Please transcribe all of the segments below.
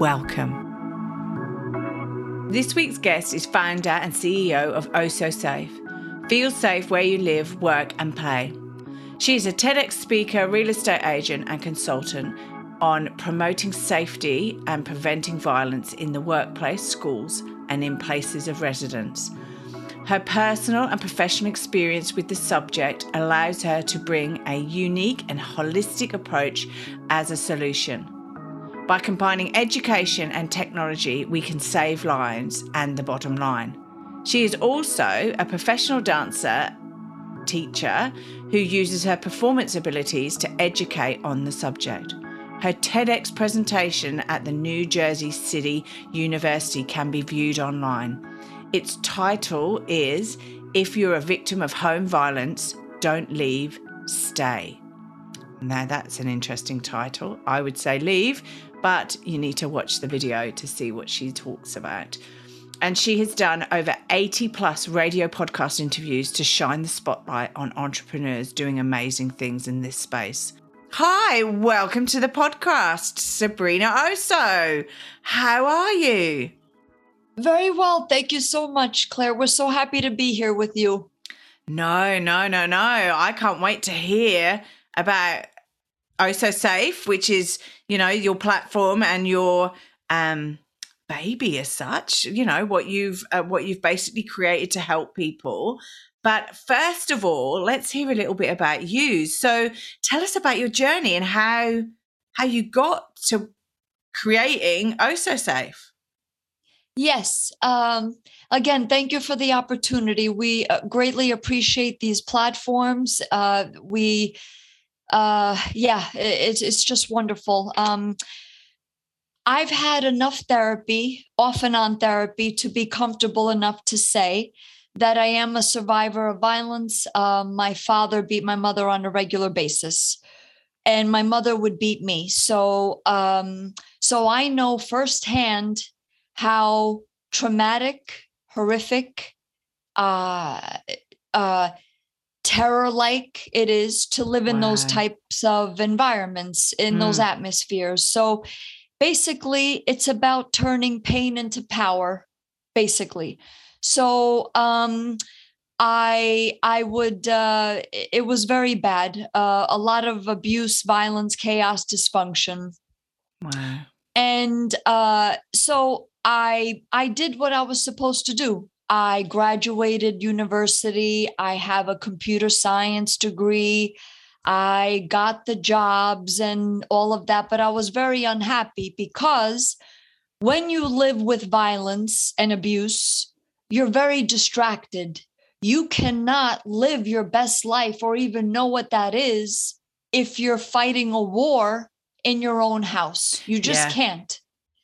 Welcome. This week's guest is founder and CEO of Oso Safe. Feel safe where you live, work and play. She is a TEDx speaker, real estate agent and consultant on promoting safety and preventing violence in the workplace, schools and in places of residence. Her personal and professional experience with the subject allows her to bring a unique and holistic approach as a solution. By combining education and technology, we can save lives and the bottom line. She is also a professional dancer teacher who uses her performance abilities to educate on the subject. Her TEDx presentation at the New Jersey City University can be viewed online. Its title is, "If You're a Victim of Home Violence, Don't Leave, Stay." Now that's an interesting title. I would say leave, but you need to watch the video to see what she talks about. And she has done over 80 plus radio podcast interviews to shine the spotlight on entrepreneurs doing amazing things in this space. Hi, welcome to the podcast, Sabrina Osso. How are you? Very well. Thank you so much, Claire. We're so happy to be here with you. No. I can't wait to hear about Oso Safe, which is, you know, your platform and your baby as such, you know, what you've basically created to help people. But first of all, let's hear a little bit about you. So tell us about your journey and how you got to creating Oso Safe. Yes. Again, thank you for the opportunity. We greatly appreciate these platforms. It's just wonderful. I've had enough therapy, off and on therapy, to be comfortable enough to say that I am a survivor of violence. My father beat my mother on a regular basis, and my mother would beat me. So I know firsthand how traumatic, horrific, terror-like it is to live in those types of environments, in those atmospheres. So basically, it's about turning pain into power, basically. So I would it was very bad. A lot of abuse, violence, chaos, dysfunction. Wow. And so I did what I was supposed to do. I graduated university. I have a computer science degree. I got the jobs and all of that, but I was very unhappy because when you live with violence and abuse, you're very distracted. You cannot live your best life or even know what that is if you're fighting a war in your own house. You just can't.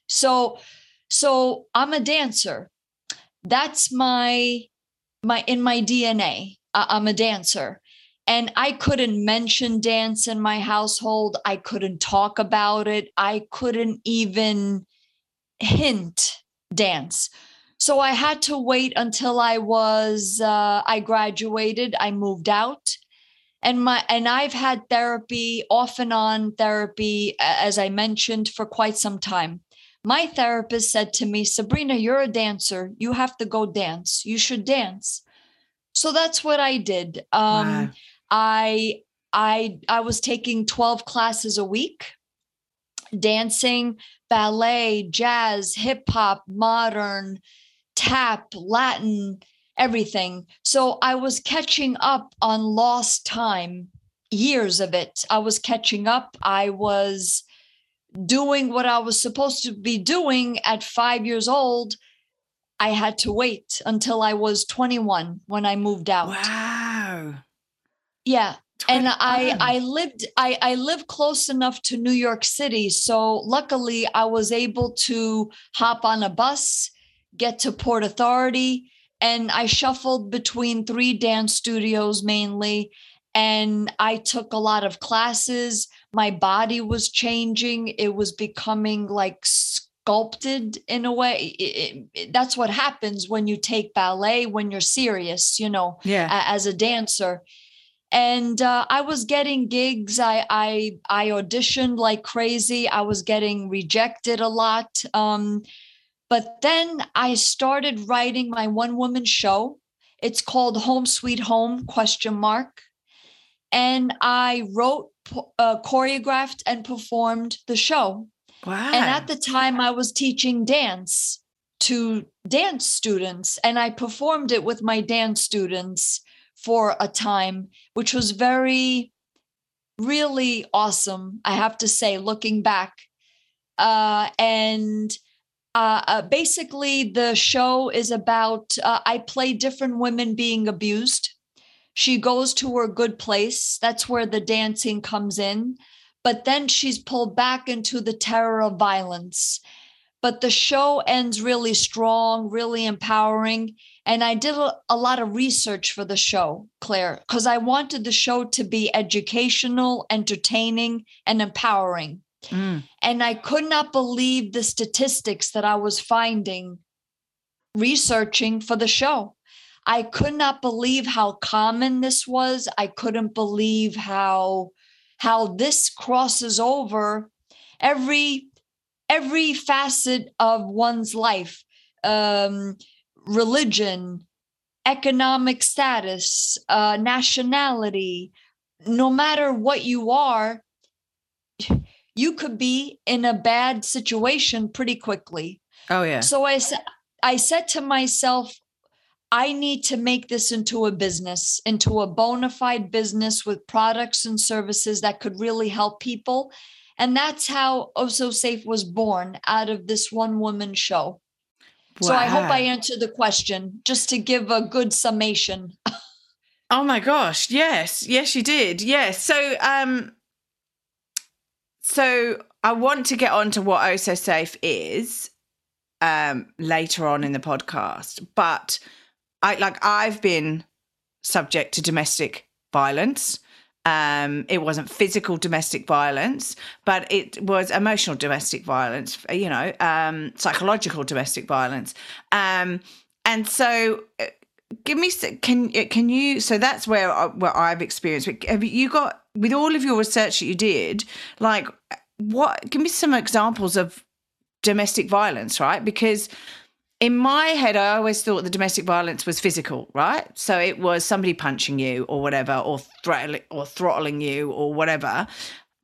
So I'm a dancer. That's my in my DNA. I'm a dancer, and I couldn't mention dance in my household. I couldn't talk about it. I couldn't even hint dance. So I had to wait until I graduated. I moved out, and I've had therapy, off and on therapy, as I mentioned, for quite some time. My therapist said to me, "Sabrina, you're a dancer. You have to go dance. You should dance." So that's what I did. Wow. I was taking 12 classes a week, dancing, ballet, jazz, hip hop, modern, tap, Latin, everything. So I was catching up on lost time, years of it. I was catching up. I was doing what I was supposed to be doing at 5 years old. I had to wait until I was 21 when I moved out. Wow. Yeah. And I lived close enough to New York City. So luckily I was able to hop on a bus, get to Port Authority, and I shuffled between 3 dance studios mainly. And I took a lot of classes. My body was changing. It was becoming like sculpted in a way. That's what happens when you take ballet, when you're serious, you know, as a dancer. And I was getting gigs. I auditioned like crazy. I was getting rejected a lot. But then I started writing my one-woman show. It's called Home Sweet Home ? And I wrote, choreographed, and performed the show. Wow! And at the time, I was teaching dance to dance students, and I performed it with my dance students for a time, which was really awesome, I have to say, looking back. Basically, the show is about, I play different women being abused. She goes to her good place. That's where the dancing comes in. But then she's pulled back into the terror of violence. But the show ends really strong, really empowering. And I did a lot of research for the show, Claire, because I wanted the show to be educational, entertaining, and empowering. Mm. And I could not believe the statistics that I was finding researching for the show. I could not believe how common this was. I couldn't believe how this crosses over every facet of one's life, religion, economic status, nationality. No matter what you are, you could be in a bad situation pretty quickly. Oh, yeah. So I said to myself, I need to make this into a business, into a bona fide business with products and services that could really help people. And that's how Oso Safe was born, out of this one-woman show. Wow. So I hope I answered the question, just to give a good summation. Oh my gosh. Yes. Yes, you did. Yes. So, so I want to get on to what Oso Safe is later on in the podcast, but I've been subject to domestic violence. It wasn't physical domestic violence, but it was emotional domestic violence, you know, psychological domestic violence. And so give me, can you, so that's where I've experienced, but have you got, with all of your research that you did, like what, give me some examples of domestic violence, right? Because in my head, I always thought the domestic violence was physical, right? So it was somebody punching you or whatever, or throttling you or whatever,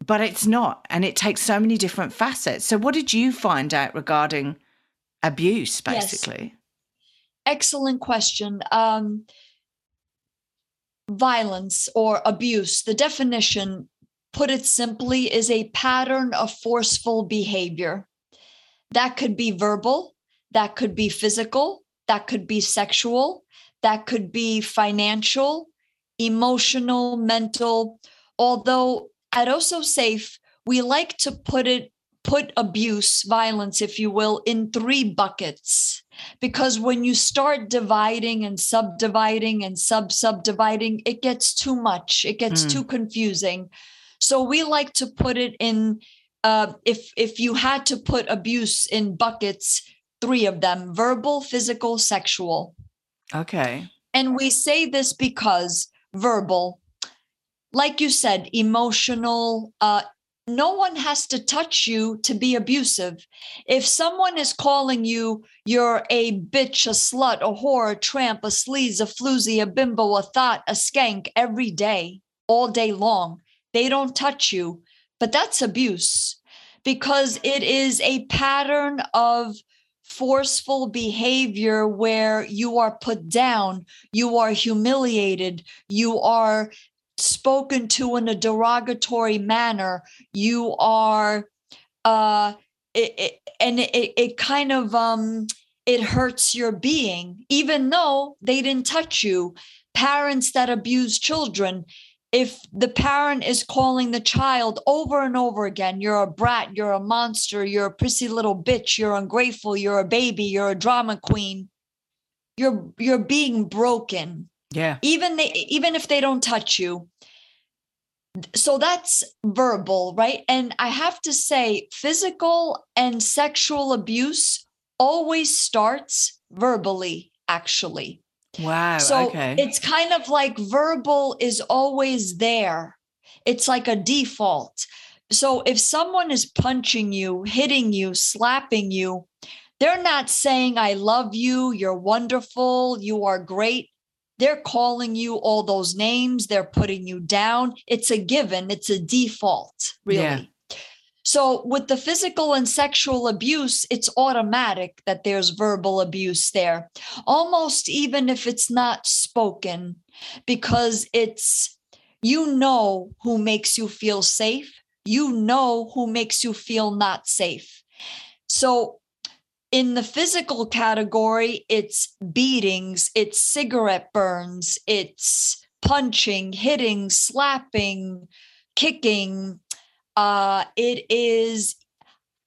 but it's not. And it takes so many different facets. So what did you find out regarding abuse, basically? Yes. Excellent question. Violence or abuse, the definition, put it simply, is a pattern of forceful behavior. That could be verbal. That could be physical, that could be sexual, that could be financial, emotional, mental. Although at Oso Safe, we like to put abuse, violence, if you will, in 3 buckets. Because when you start dividing and subdividing and subdividing, it gets too much. It gets too confusing. So we like to put it in, if you had to put abuse in buckets, 3 of them: verbal, physical, sexual. Okay. And we say this because verbal, like you said, emotional, no one has to touch you to be abusive. If someone is calling you, you're a bitch, a slut, a whore, a tramp, a sleaze, a floozy, a bimbo, a thot, a skank every day, all day long, they don't touch you. But that's abuse, because it is a pattern of forceful behavior where you are put down, you are humiliated, you are spoken to in a derogatory manner, you are, it hurts your being, even though they didn't touch you. Parents that abuse children, if the parent is calling the child over and over again, you're a brat, you're a monster, you're a prissy little bitch, you're ungrateful, you're a baby, you're a drama queen, you're being broken. Yeah. Even if they don't touch you. So that's verbal, right? And I have to say, physical and sexual abuse always starts verbally, actually. Wow. So it's kind of like verbal is always there. It's like a default. So if someone is punching you, hitting you, slapping you, they're not saying, I love you, you're wonderful, you are great. They're calling you all those names. They're putting you down. It's a given. It's a default, really. Yeah. So with the physical and sexual abuse, it's automatic that there's verbal abuse there, almost even if it's not spoken, because it's, you know who makes you feel safe. You know who makes you feel not safe. So in the physical category, it's beatings, it's cigarette burns, it's punching, hitting, slapping, kicking. It is,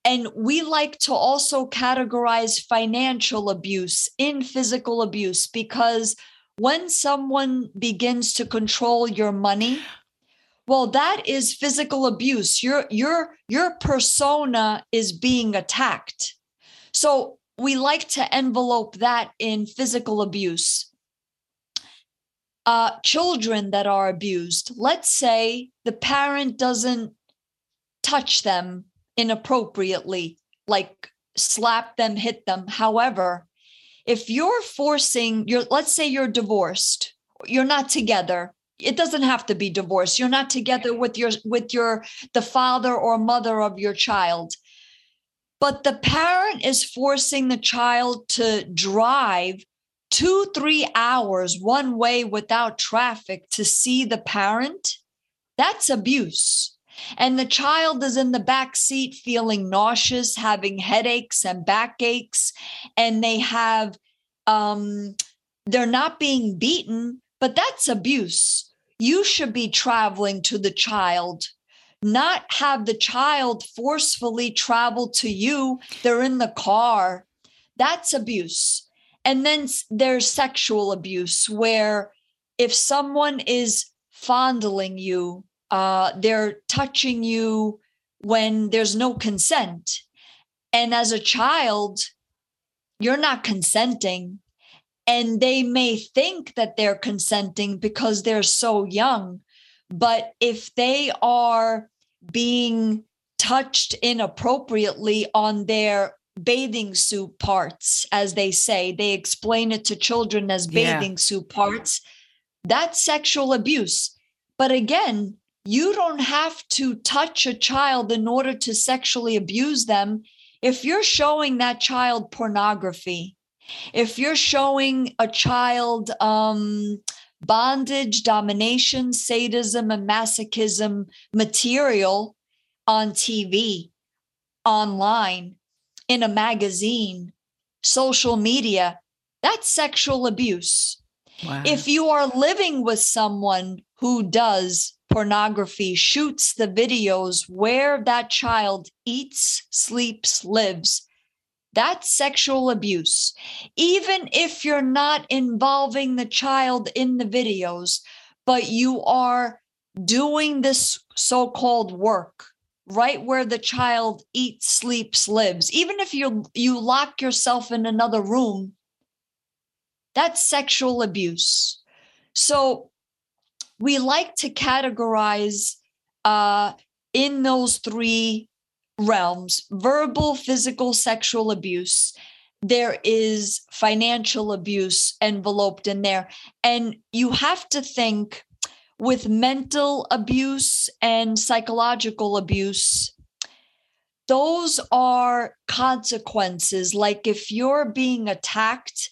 and we like to also categorize financial abuse in physical abuse, because when someone begins to control your money, well, that is physical abuse. Your persona is being attacked. So we like to envelope that in physical abuse. Children that are abused, let's say the parent doesn't touch them inappropriately, like slap them, hit them. However, if you're forcing, let's say you're divorced, you're not together. It doesn't have to be divorce. You're not together with the father or mother of your child. But the parent is forcing the child to drive 2-3 hours one way without traffic to see the parent. That's abuse. And the child is in the back seat feeling nauseous, having headaches and backaches, and they have, they're not being beaten, but that's abuse. You should be traveling to the child, not have the child forcefully travel to you. They're in the car. That's abuse. And then there's sexual abuse, where if someone is fondling you, they're touching you when there's no consent. And as a child, you're not consenting. And they may think that they're consenting because they're so young. But if they are being touched inappropriately on their bathing suit parts, as they say, they explain it to children as bathing suit parts, that's sexual abuse. But again, you don't have to touch a child in order to sexually abuse them. If you're showing that child pornography, if you're showing a child bondage, domination, sadism, and masochism material on TV, online, in a magazine, social media, that's sexual abuse. Wow. If you are living with someone who does pornography, shoots the videos where that child eats, sleeps, lives, that's sexual abuse. Even if you're not involving the child in the videos, but you are doing this so-called work right where the child eats, sleeps, lives, even if you lock yourself in another room, that's sexual abuse. So we like to categorize in those three realms: verbal, physical, sexual abuse. There is financial abuse enveloped in there. And you have to think, with mental abuse and psychological abuse, those are consequences. Like if you're being attacked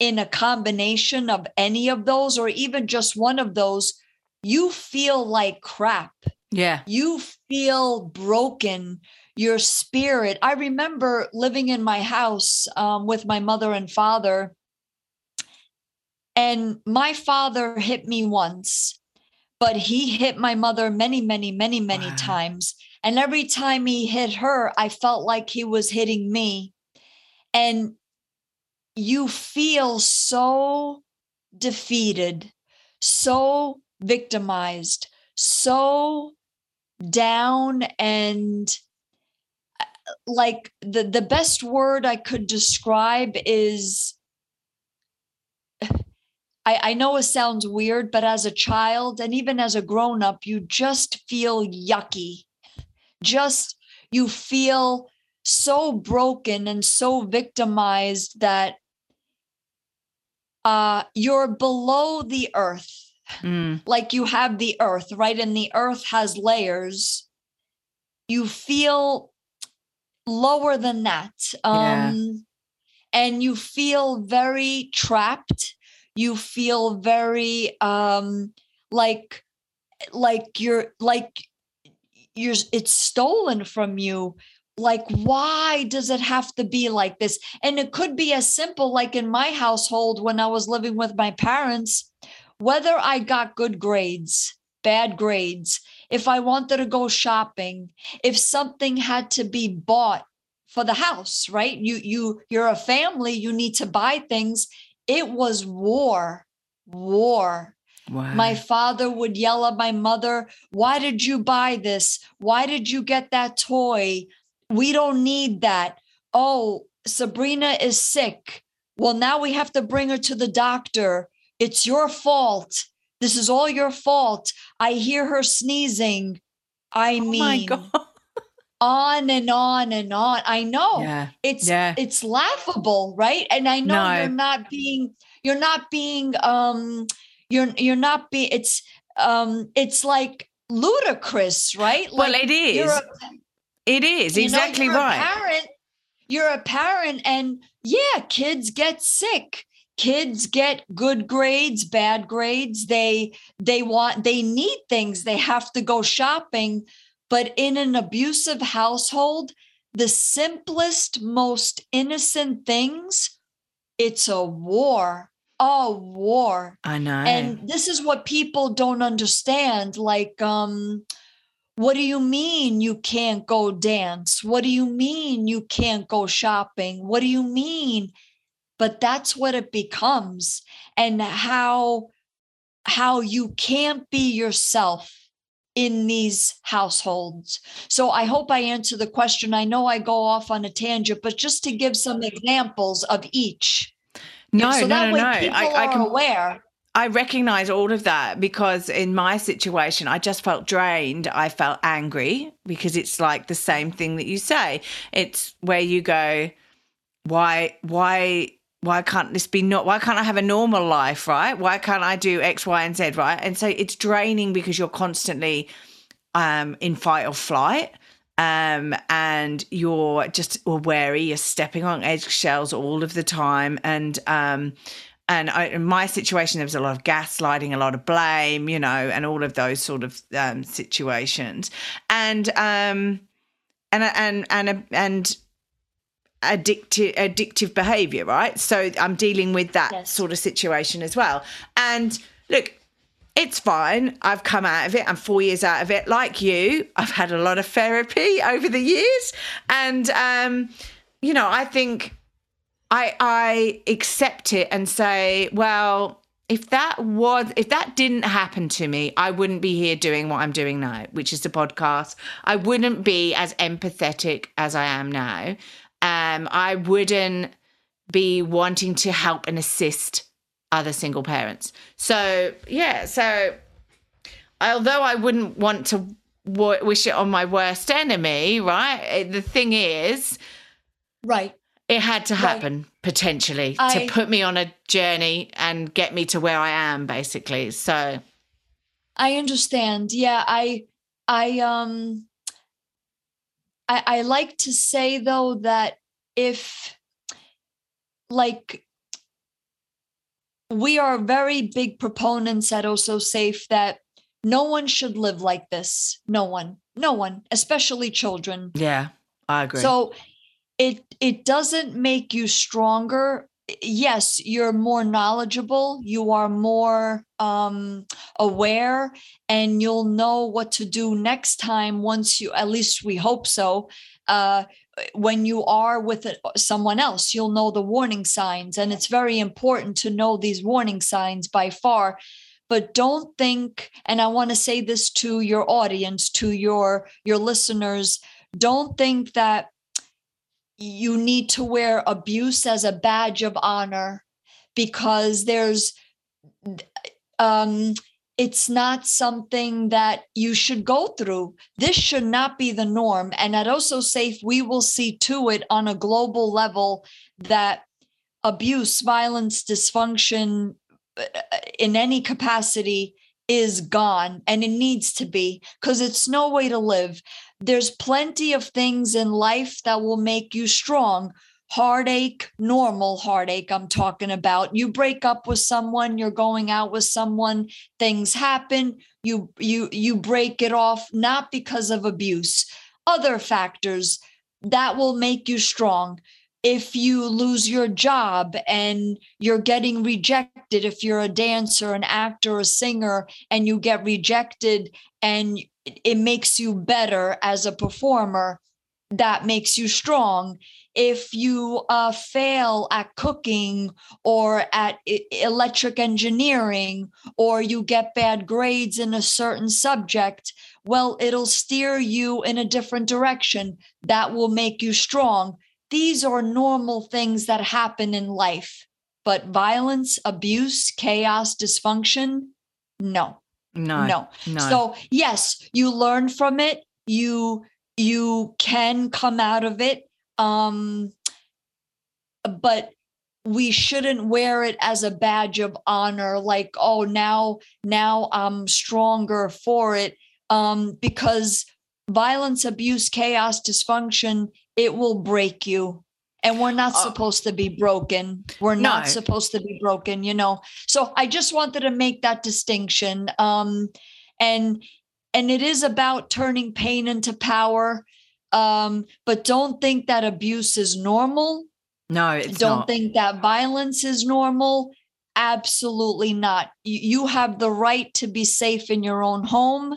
in a combination of any of those, or even just one of those, you feel like crap. Yeah. You feel broken, your spirit. I remember living in my house with my mother and father, and my father hit me once, But he hit my mother many, many, many, many wow. times. And every time he hit her, I felt like he was hitting me. And you feel so defeated, so victimized, so down. And like the best word I could describe is, I know it sounds weird, but as a child and even as a grown-up, you just feel yucky. You feel so broken and so victimized that you're below the earth. Mm. Like you have the earth, right? And the earth has layers. You feel lower than that. And you feel very trapped. You feel very like it's stolen from you. Like, why does it have to be like this? And it could be as simple, like in my household, when I was living with my parents, whether I got good grades, bad grades, if I wanted to go shopping, if something had to be bought for the house, right? You're a family, you need to buy things. It was war. Wow. My father would yell at my mother, why did you buy this? Why did you get that toy? We don't need that. Oh, Sabrina is sick. Well, now we have to bring her to the doctor. It's your fault. This is all your fault. I hear her sneezing. Oh my God. On and on and on. I know it's laughable, right? And I know you're not being. It's like ludicrous, right? Like, well, it is. It is exactly right. You're a parent, and kids get sick. Kids get good grades, bad grades. They need things. They have to go shopping. But in an abusive household, the simplest, most innocent things, it's a war. A war. I know. And this is what people don't understand. Like, what do you mean you can't go dance? What do you mean you can't go shopping? What do you mean? But that's what it becomes. And how you can't be yourself in these households. So I hope I answer the question. I know I go off on a tangent, but just to give some examples of each. People are aware. I recognize all of that because in my situation, I just felt drained. I felt angry because it's like the same thing that you say. It's where you go, why can't I have a normal life, right? Why can't I do X, Y, and Z, right? And so it's draining because you're constantly in fight or flight and you're just wary, you're stepping on eggshells all of the time. And in my situation, there was a lot of gaslighting, a lot of blame, and all of those sort of situations. And addictive behavior, right? So I'm dealing with that sort of situation as well. And look, it's fine. I've come out of it. I'm 4 years out of it. Like you, I've had a lot of therapy over the years. And, I think I accept it and say, well, if that didn't happen to me, I wouldn't be here doing what I'm doing now, which is the podcast. I wouldn't be as empathetic as I am now. I wouldn't be wanting to help and assist other single parents. So although I wouldn't want to wish it on my worst enemy, right? The thing is, right, it had to happen potentially to put me on a journey and get me to where I am, basically. So I understand. Yeah, I like to say, though, that if, like, we are very big proponents at Oso Safe that no one should live like this. No one, especially children. Yeah, I agree. So it doesn't make you stronger yes, you're more knowledgeable, you are more aware, and you'll know what to do next time once you, at least we hope so, when you are with someone else, you'll know the warning signs. And it's very important to know these warning signs by far. But don't think, and I want to say this to your audience, to your listeners, don't think that you need to wear abuse as a badge of honor, because there's, it's not something that you should go through. This should not be the norm. And at Oso Safe, we will see to it on a global level that abuse, violence, dysfunction in any capacity is gone, and it needs to be, because it's no way to live. There's plenty of things in life that will make you strong. Heartache, normal heartache I'm talking about. You break up with someone, you're going out with someone, things happen, you break it off, not because of abuse. Other factors that will make you strong. If you lose your job and you're getting rejected, if you're a dancer, an actor, a singer, and you get rejected and it makes you better as a performer, that makes you strong. If you fail at cooking or at electric engineering, or you get bad grades in a certain subject, well, it'll steer you in a different direction. That will make you strong. These are normal things that happen in life, but violence, abuse, chaos, dysfunction, no. So yes, you learn from it. You can come out of it, but we shouldn't wear it as a badge of honor, like, oh, now I'm stronger for it, because violence, abuse, chaos, dysfunction, it will break you. And we're not supposed to be broken. We're not supposed to be broken, you know. So I just wanted to make that distinction. And it is about turning pain into power. But don't think that abuse is normal. No, it's not. Don't think that violence is normal. Absolutely not. You have the right to be safe in your own home,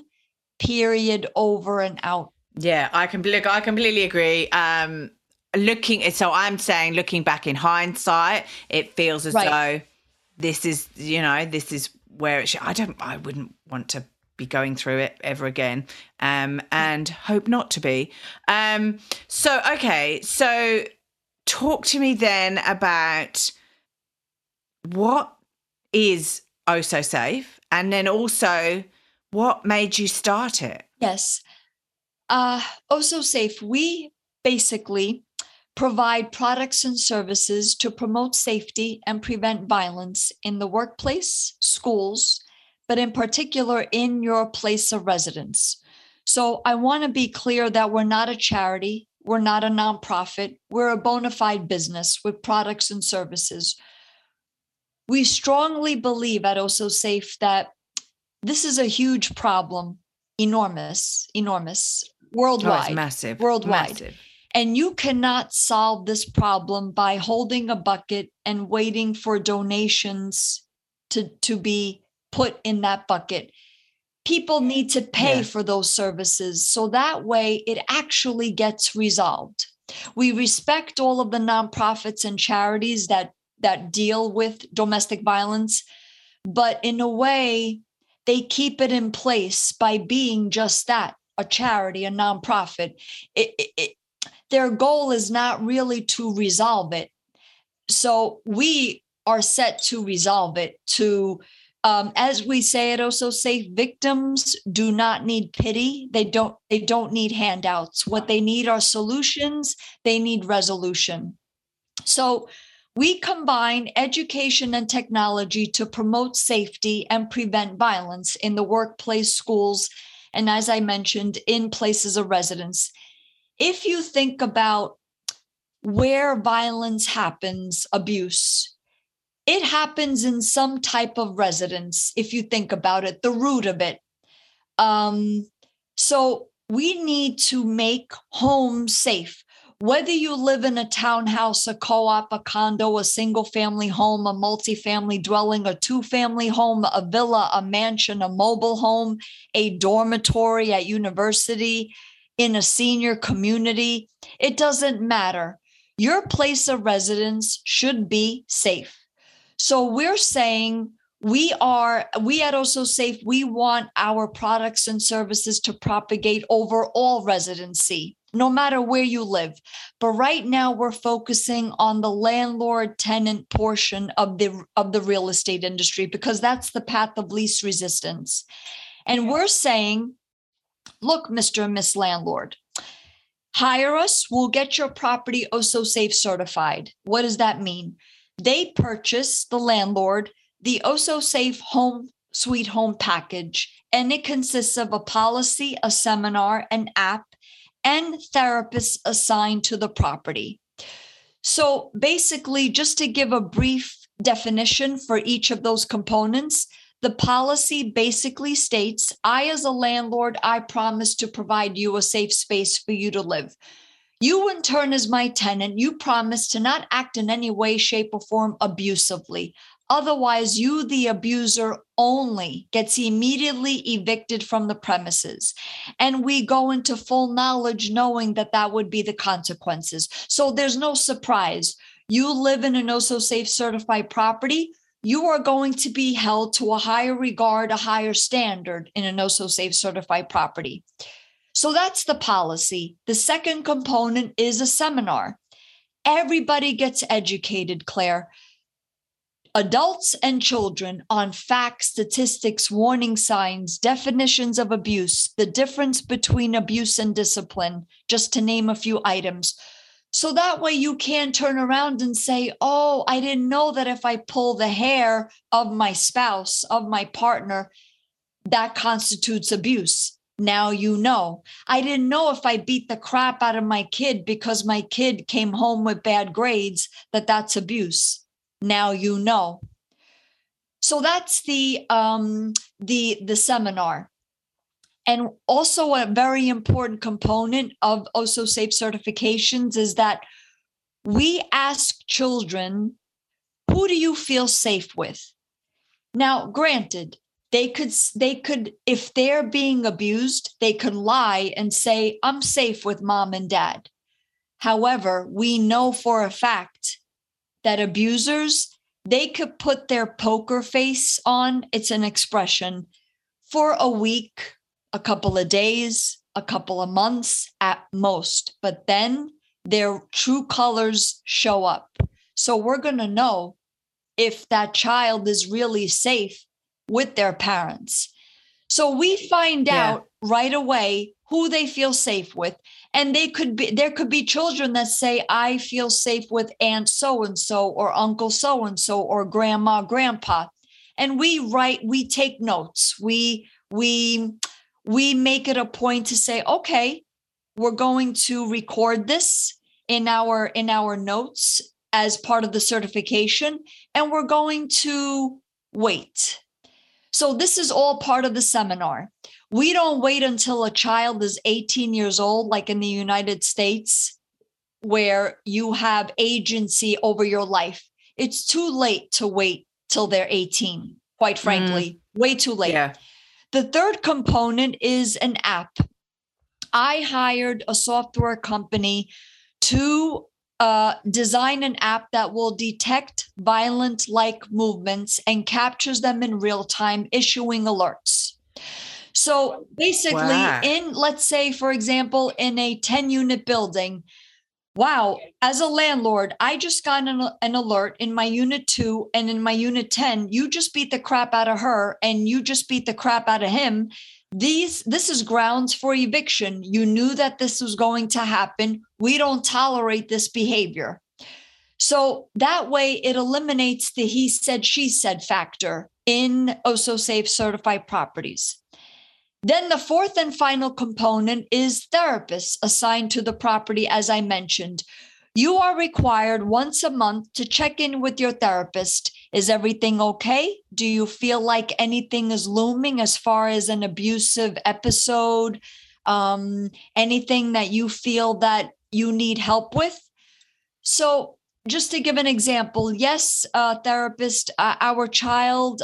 period, over and out. Yeah, I completely agree. I'm saying, looking back in hindsight, it feels as though this is where it should. I wouldn't want to be going through it ever again, and hope not to be. So talk to me then about what is Oso Safe, and then also what made you start it? Yes. Oso Safe, we basically provide products and services to promote safety and prevent violence in the workplace, schools, but in particular in your place of residence. So I want to be clear that we're not a charity. We're not a nonprofit. We're a bona fide business with products and services. We strongly believe at Oso Safe that this is a huge problem, enormous, worldwide. Oh, it's massive. Worldwide. Massive. And you cannot solve this problem by holding a bucket and waiting for donations to be put in that bucket. People need to pay for those services, so that way it actually gets resolved. We respect all of the nonprofits and charities that deal with domestic violence, but in a way, they keep it in place by being just that, a charity, a nonprofit. Their goal is not really to resolve it. So we are set to resolve it, as we say at Oso Safe, victims do not need pity. They don't need handouts. What they need are solutions. They need resolution. So we combine education and technology to promote safety and prevent violence in the workplace, schools, and as I mentioned, in places of residence. If you think about where violence happens, abuse, it happens in some type of residence, if you think about it, the root of it. So we need to make homes safe. Whether you live in a townhouse, a co-op, a condo, a single-family home, a multifamily dwelling, a two-family home, a villa, a mansion, a mobile home, a dormitory at university, in a senior community, it doesn't matter. Your place of residence should be safe. So we're saying we at Oso Safe, we want our products and services to propagate over all residency, no matter where you live. But right now we're focusing on the landlord-tenant portion of the real estate industry, because that's the path of least resistance. And we're saying, look, Mr. and Miss Landlord, hire us, we'll get your property Oso Safe certified. What does that mean? They purchase, the landlord, the Oso Safe Home Sweet Home Package, and it consists of a policy, a seminar, an app, and therapists assigned to the property. So basically, just to give a brief definition for each of those components, the policy basically states, I, as a landlord, I promise to provide you a safe space for you to live. You, in turn, as my tenant, you promise to not act in any way, shape, or form abusively. Otherwise, you, the abuser, only gets immediately evicted from the premises. And we go into full knowledge knowing that that would be the consequences. So there's no surprise. You live in an Oso Safe certified property, you are going to be held to a higher regard, a higher standard in an Oso Safe certified property. So that's the policy. The second component is a seminar. Everybody gets educated, Claire. Adults and children on facts, statistics, warning signs, definitions of abuse, the difference between abuse and discipline, just to name a few items. So that way you can turn around and say, oh, I didn't know that if I pull the hair of my spouse, of my partner, that constitutes abuse. Now you know. I didn't know if I beat the crap out of my kid because my kid came home with bad grades, that that's abuse. Now you know. So that's the seminar. And also a very important component of Oso Safe certifications is that we ask children, who do you feel safe with? Now, granted, they could, if they're being abused, they could lie and say, I'm safe with mom and dad. However, we know for a fact that abusers, they could put their poker face on, it's an expression, for a week, a couple of days, a couple of months at most, but then their true colors show up. So we're going to know if that child is really safe with their parents. So we find out right away who they feel safe with. And there could be children that say, I feel safe with Aunt so-and-so or Uncle so-and-so or Grandma, Grandpa. And we take notes. We make it a point to say, okay, we're going to record this in our notes as part of the certification, and we're going to wait. So this is all part of the seminar. We don't wait until a child is 18 years old, like in the United States, where you have agency over your life. It's too late to wait till they're 18, quite frankly, way too late. Yeah. The third component is an app. I hired a software company to design an app that will detect violent-like movements and captures them in real time, issuing alerts. So basically, in, let's say, for example, in a 10-unit building, as a landlord, I just got an alert in my unit 2 and in my unit 10, you just beat the crap out of her and you just beat the crap out of him. This is grounds for eviction. You knew that this was going to happen. We don't tolerate this behavior. So that way it eliminates the he said, she said factor in Oso Safe certified properties. Then the fourth and final component is therapists assigned to the property, as I mentioned. You are required once a month to check in with your therapist. Is everything okay? Do you feel like anything is looming as far as an abusive episode? Anything that you feel that you need help with. So just to give an example, yes, therapist, our child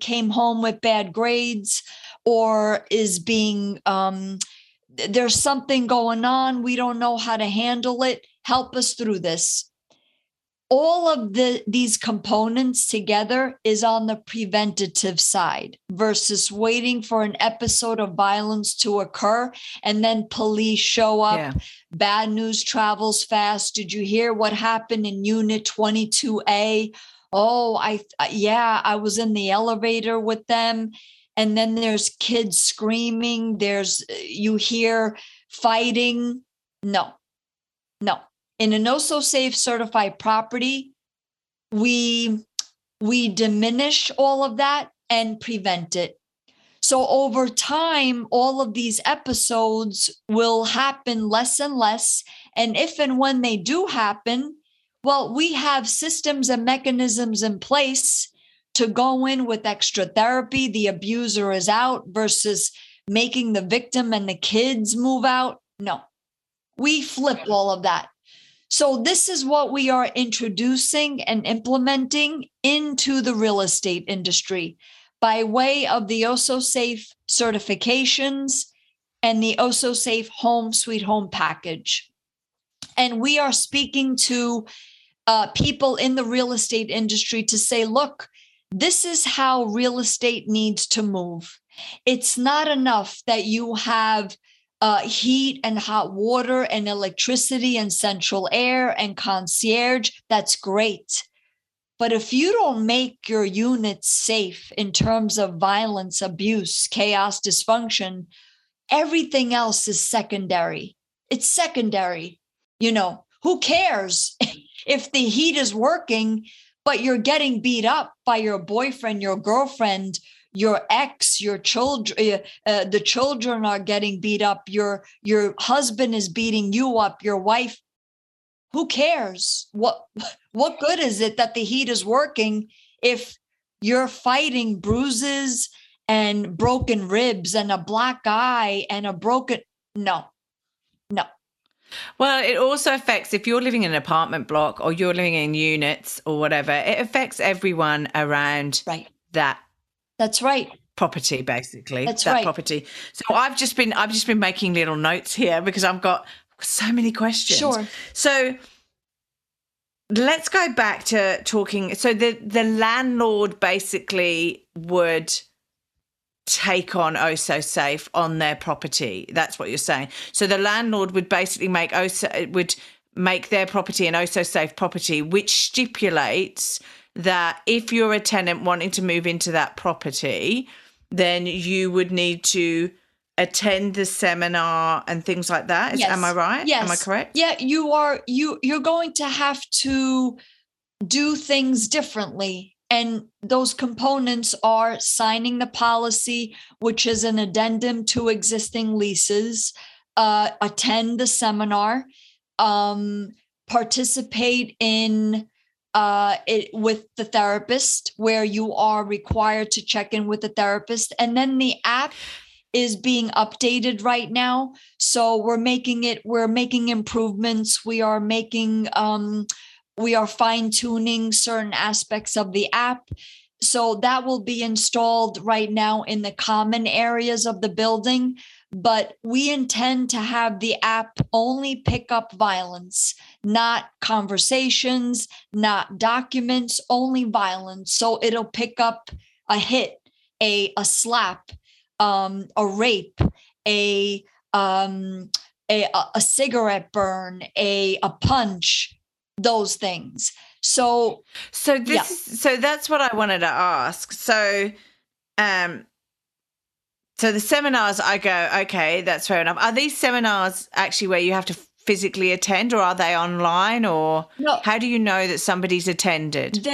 came home with bad grades or is being, there's something going on. We don't know how to handle it. Help us through this. All of these components together is on the preventative side versus waiting for an episode of violence to occur and then police show up. Yeah. Bad news travels fast. Did you hear what happened in Unit 22A? Oh, I was in the elevator with them. And then there's kids screaming. You hear fighting. No. In an Oso Safe certified property, we diminish all of that and prevent it. So over time, all of these episodes will happen less and less. And if and when they do happen, well, we have systems and mechanisms in place to go in with extra therapy. The abuser is out versus making the victim and the kids move out. No, we flip all of that. So this is what we are introducing and implementing into the real estate industry by way of the Oso Safe certifications and the Oso Safe Home Sweet Home Package. And we are speaking to people in the real estate industry to say, look, this is how real estate needs to move. It's not enough that you have heat and hot water and electricity and central air and concierge. That's great. But if you don't make your units safe in terms of violence, abuse, chaos, dysfunction, everything else is secondary. It's secondary. You know, who cares if the heat is working, but you're getting beat up by your boyfriend, your girlfriend, your ex, your children, the children are getting beat up. Your husband is beating you up, your wife. Who cares? What good is it that the heat is working if you're fighting bruises and broken ribs and a black eye and a broken, no. Well, it also affects, if you're living in an apartment block or you're living in units or whatever, it affects everyone around that. That's right. Property, basically. That's that right. Property. So I've just been making little notes here because I've got so many questions. Sure. So let's go back to talking. So the landlord basically would take on Oso Safe on their property. That's what you're saying. So the landlord would basically make their property an Oso Safe property, which stipulates that if you're a tenant wanting to move into that property, then you would need to attend the seminar and things like that. Yes. Am I right? Yes. Am I correct? Yeah, you are. You're going to have to do things differently. And those components are signing the policy, which is an addendum to existing leases, attend the seminar, participate in with the therapist, where you are required to check in with the therapist. And then the app is being updated right now. So we're making improvements. We are fine-tuning certain aspects of the app. So that will be installed right now in the common areas of the building. But we intend to have the app only pick up violence, not conversations, not documents, only violence. So it'll pick up a hit, a slap, a rape, a cigarette burn, a punch, those things. So that's what I wanted to ask. So the seminars, I go, okay, that's fair enough. Are these seminars actually where you have to physically attend, or are they online, or how do you know that somebody's attended?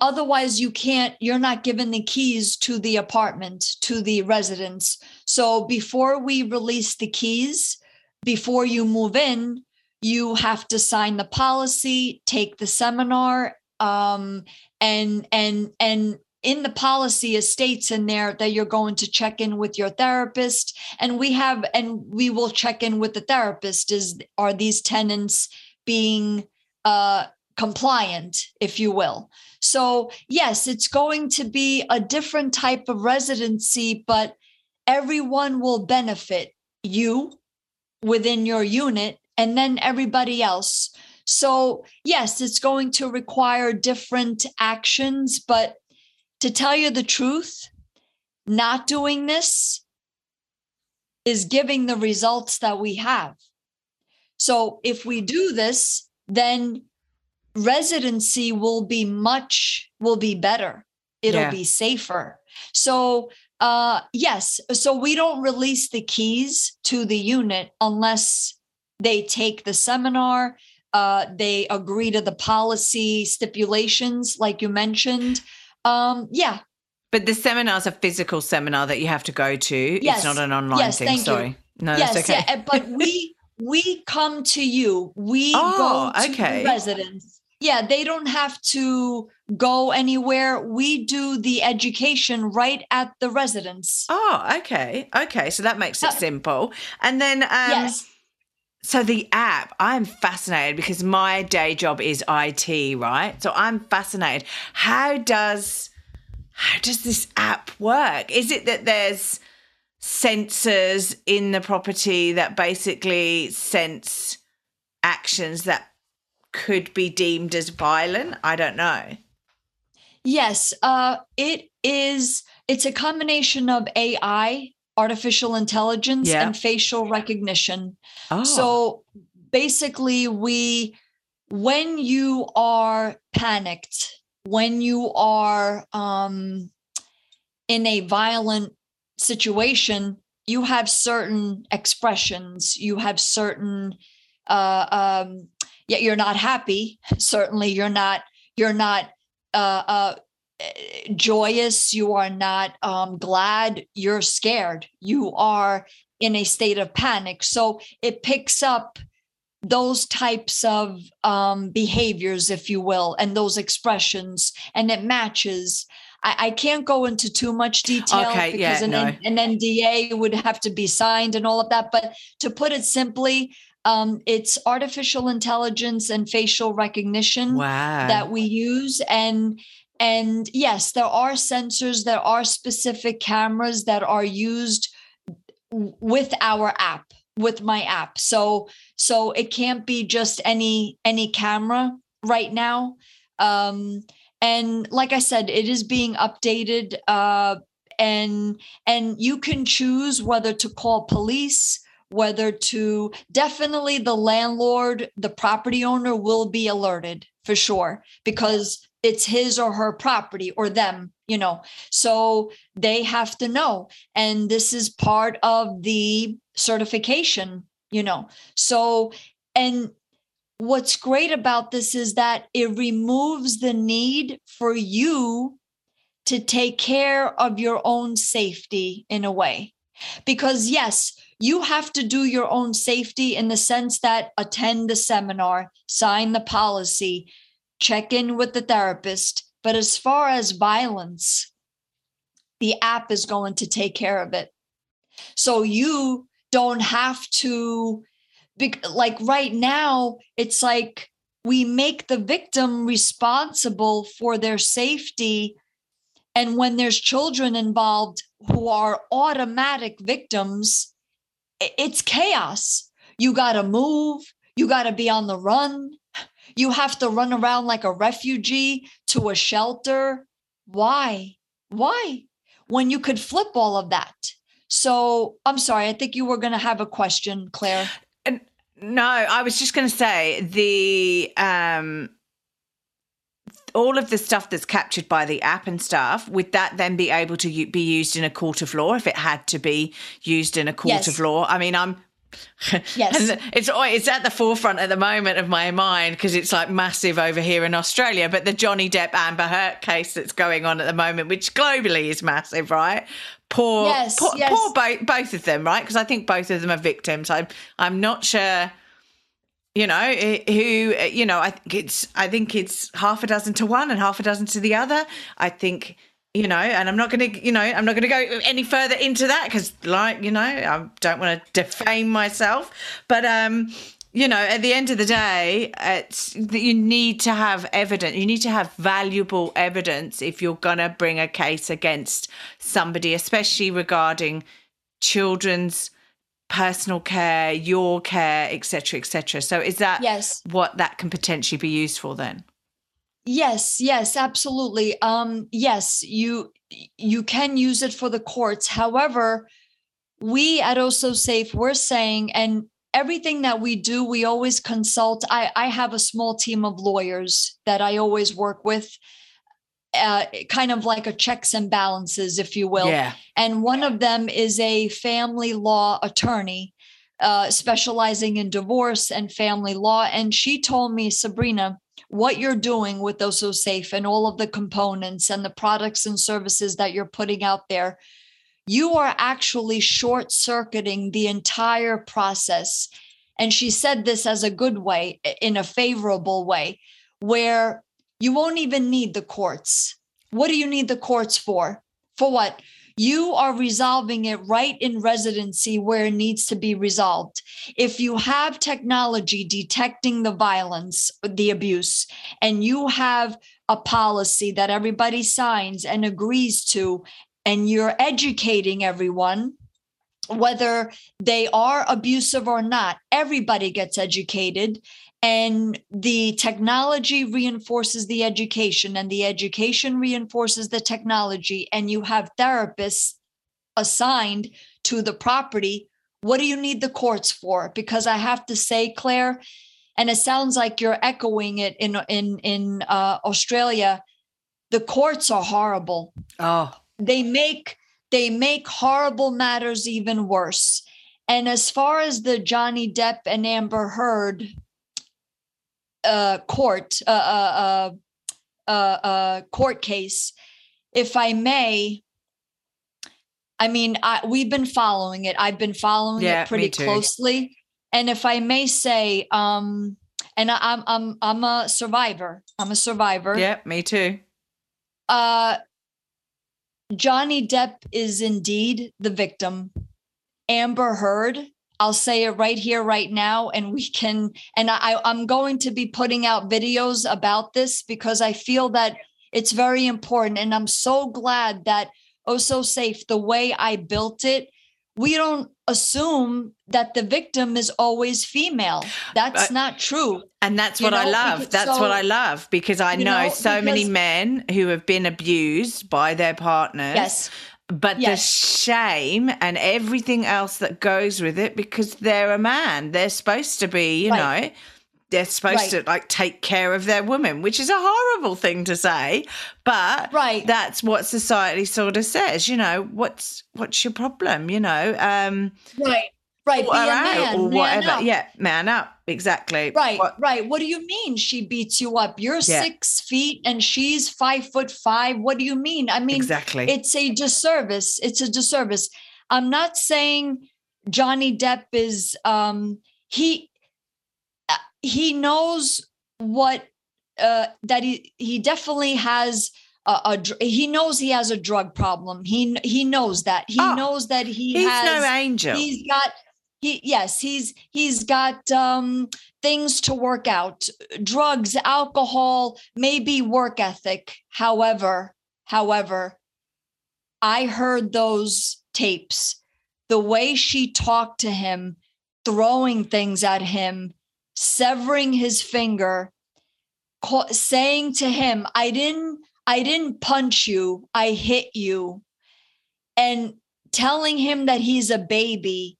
Otherwise you can't, you're not given the keys to the apartment, to the residence. So before we release the keys, before you move in, you have to sign the policy, take the seminar, and in the policy is states in there that you're going to check in with your therapist, and we will check in with the therapist. Are these tenants being compliant, if you will? So yes, it's going to be a different type of residency, but everyone will benefit, you within your unit and then everybody else. So yes, it's going to require different actions, but to tell you the truth, not doing this is giving the results that we have. So if we do this, then residency will be better. It'll be safer. So yes. So we don't release the keys to the unit unless they take the seminar. They agree to the policy stipulations, like you mentioned. But the seminar is a physical seminar that you have to go to. Yes. It's not an online thing. That's okay. But we come to you. We go to the residents. Yeah, they don't have to go anywhere. We do the education right at the residence. Oh, okay. Okay, so that makes it simple. And then yes. So the app, I'm fascinated because my day job is IT, right? So I'm fascinated. How does this app work? Is it that there's sensors in the property that basically sense actions that could be deemed as violent? I don't know. Yes, it's a combination of AI, artificial intelligence, and facial recognition. Oh. So basically when you are panicked, when you are in a violent situation, you have certain expressions, you have certain, you're not happy. Certainly you're not joyous. You are not glad. You're scared. You are in a state of panic. So it picks up those types of behaviors, if you will, and those expressions, and it matches. I can't go into too much detail because an NDA would have to be signed and all of that. But to put it simply, it's artificial intelligence and facial recognition that we use. And yes, there are sensors, there are specific cameras that are used with our app, with my app. So it can't be just any camera right now. And like I said, it is being updated, and you can choose whether to call police, whether to definitely the landlord, the property owner will be alerted for sure, because it's his or her property, or them, so they have to know. And this is part of the certification, so, and what's great about this is that it removes the need for you to take care of your own safety in a way, because yes, you have to do your own safety in the sense that attend the seminar, sign the policy, check in with the therapist. But as far as violence, the app is going to take care of it. So you don't have to, like right now, it's like we make the victim responsible for their safety. And when there's children involved who are automatic victims, it's chaos. You got to move. You got to be on the run. You have to run around like a refugee to a shelter. Why? When you could flip all of that. So I'm sorry, I think you were going to have a question, Claire. No, I was just going to say the all of the stuff that's captured by the app and stuff, would that then be able to be used in a court of law if it had to be used in a court of law? I mean, yes, and it's at the forefront at the moment of my mind because it's like massive over here in Australia. But the Johnny Depp Amber Heard case that's going on at the moment, which globally is massive, right? Poor both of them, right? Because I think both of them are victims. I'm not sure, I think it's 6 to 1 and 6 to the other. I think you know, and I'm not going to, you know, I'm not going to go any further into that because, like, you know, I don't want to defame myself. But, you know, at the end of the day, it's, you need to have evidence. You need to have valuable evidence if you're going to bring a case against somebody, especially regarding children's personal care, your care, et cetera, et cetera. So is that what that can potentially be used for then? Yes, yes, absolutely. Yes, you can use it for the courts. However, we at Oso Safe, we're saying, and everything that we do, we always consult. I have a small team of lawyers that I always work with, kind of like a checks and balances, if you will. Yeah. And one of them is a family law attorney specializing in divorce and family law. And she told me, Sabrina, what you're doing with Oso Safe and all of the components and the products and services that you're putting out there, you are actually short-circuiting the entire process. And she said this as a good way, in a favorable way, where you won't even need the courts. What do you need the courts for? For what? You are resolving it right in residency where it needs to be resolved. If you have technology detecting the violence, the abuse, and you have a policy that everybody signs and agrees to, and you're educating everyone, whether they are abusive or not, everybody gets educated. And the technology reinforces the education, and the education reinforces the technology. And you have therapists assigned to the property. What do you need the courts for? Because I have to say, Claire, and it sounds like you're echoing it in Australia, the courts are horrible. Oh. They make horrible matters even worse. And as far as the Johnny Depp and Amber Heard court case, if I may, I mean, we've been following it. I've been following it pretty closely. And if I may say, and I'm a survivor. I'm a survivor. Yeah, me too. Johnny Depp is indeed the victim. Amber Heard, I'll say it right here, right now, and we can, and I'm going to be putting out videos about this because I feel that it's very important. And I'm so glad that Oso Safe, the way I built it, we don't assume that the victim is always female. That's not true. And that's what I love. That's what I love, because I know so many men who have been abused by their partners. Yes. But the shame and everything else that goes with it, because they're a man. They're supposed to be, you know, they're supposed to like take care of their woman, which is a horrible thing to say. But that's what society sort of says, you know, what's your problem, you know? Right. Be a man, or whatever. Man up. Yeah, man up. Exactly. Right. What do you mean she beats you up? You're 6 feet and she's 5'5". What do you mean? I mean, exactly. It's a disservice. It's a disservice. I'm not saying Johnny Depp is, he knows what, that he definitely has he knows he has a drug problem. He knows that. He knows that he's has no angel. He's got, he's got things to work out, drugs, alcohol, maybe work ethic. However, I heard those tapes, the way she talked to him, throwing things at him, severing his finger, saying to him, I didn't punch you, I hit you, and telling him that he's a baby,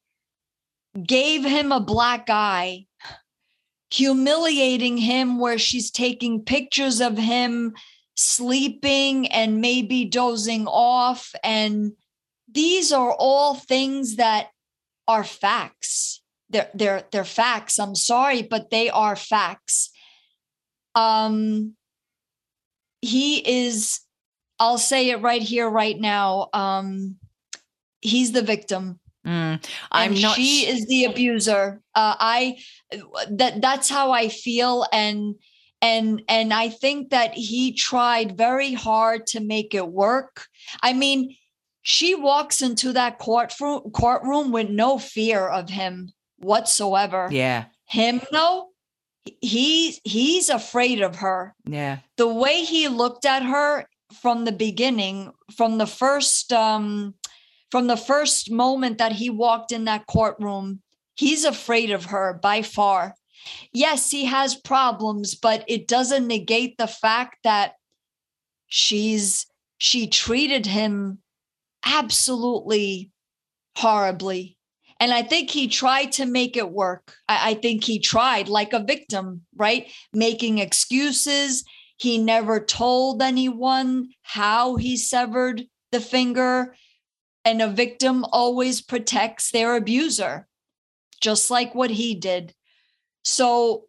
gave him a black eye, humiliating him where she's taking pictures of him sleeping and maybe dozing off. And these are all things that are facts. They're facts. I'm sorry, but they are facts. He is, I'll say it right here, right now. He's the victim. She is the abuser. That's how I feel. And And I think that he tried very hard to make it work. I mean, she walks into that courtroom with no fear of him whatsoever. Yeah. Him, though, he's afraid of her. Yeah. The way he looked at her from the beginning, from the first moment that he walked in that courtroom, he's afraid of her by far. Yes, he has problems, but it doesn't negate the fact that she treated him absolutely horribly. And I think he tried to make it work. I think he tried, like a victim, right? Making excuses. He never told anyone how he severed the finger. And a victim always protects their abuser, just like what he did. So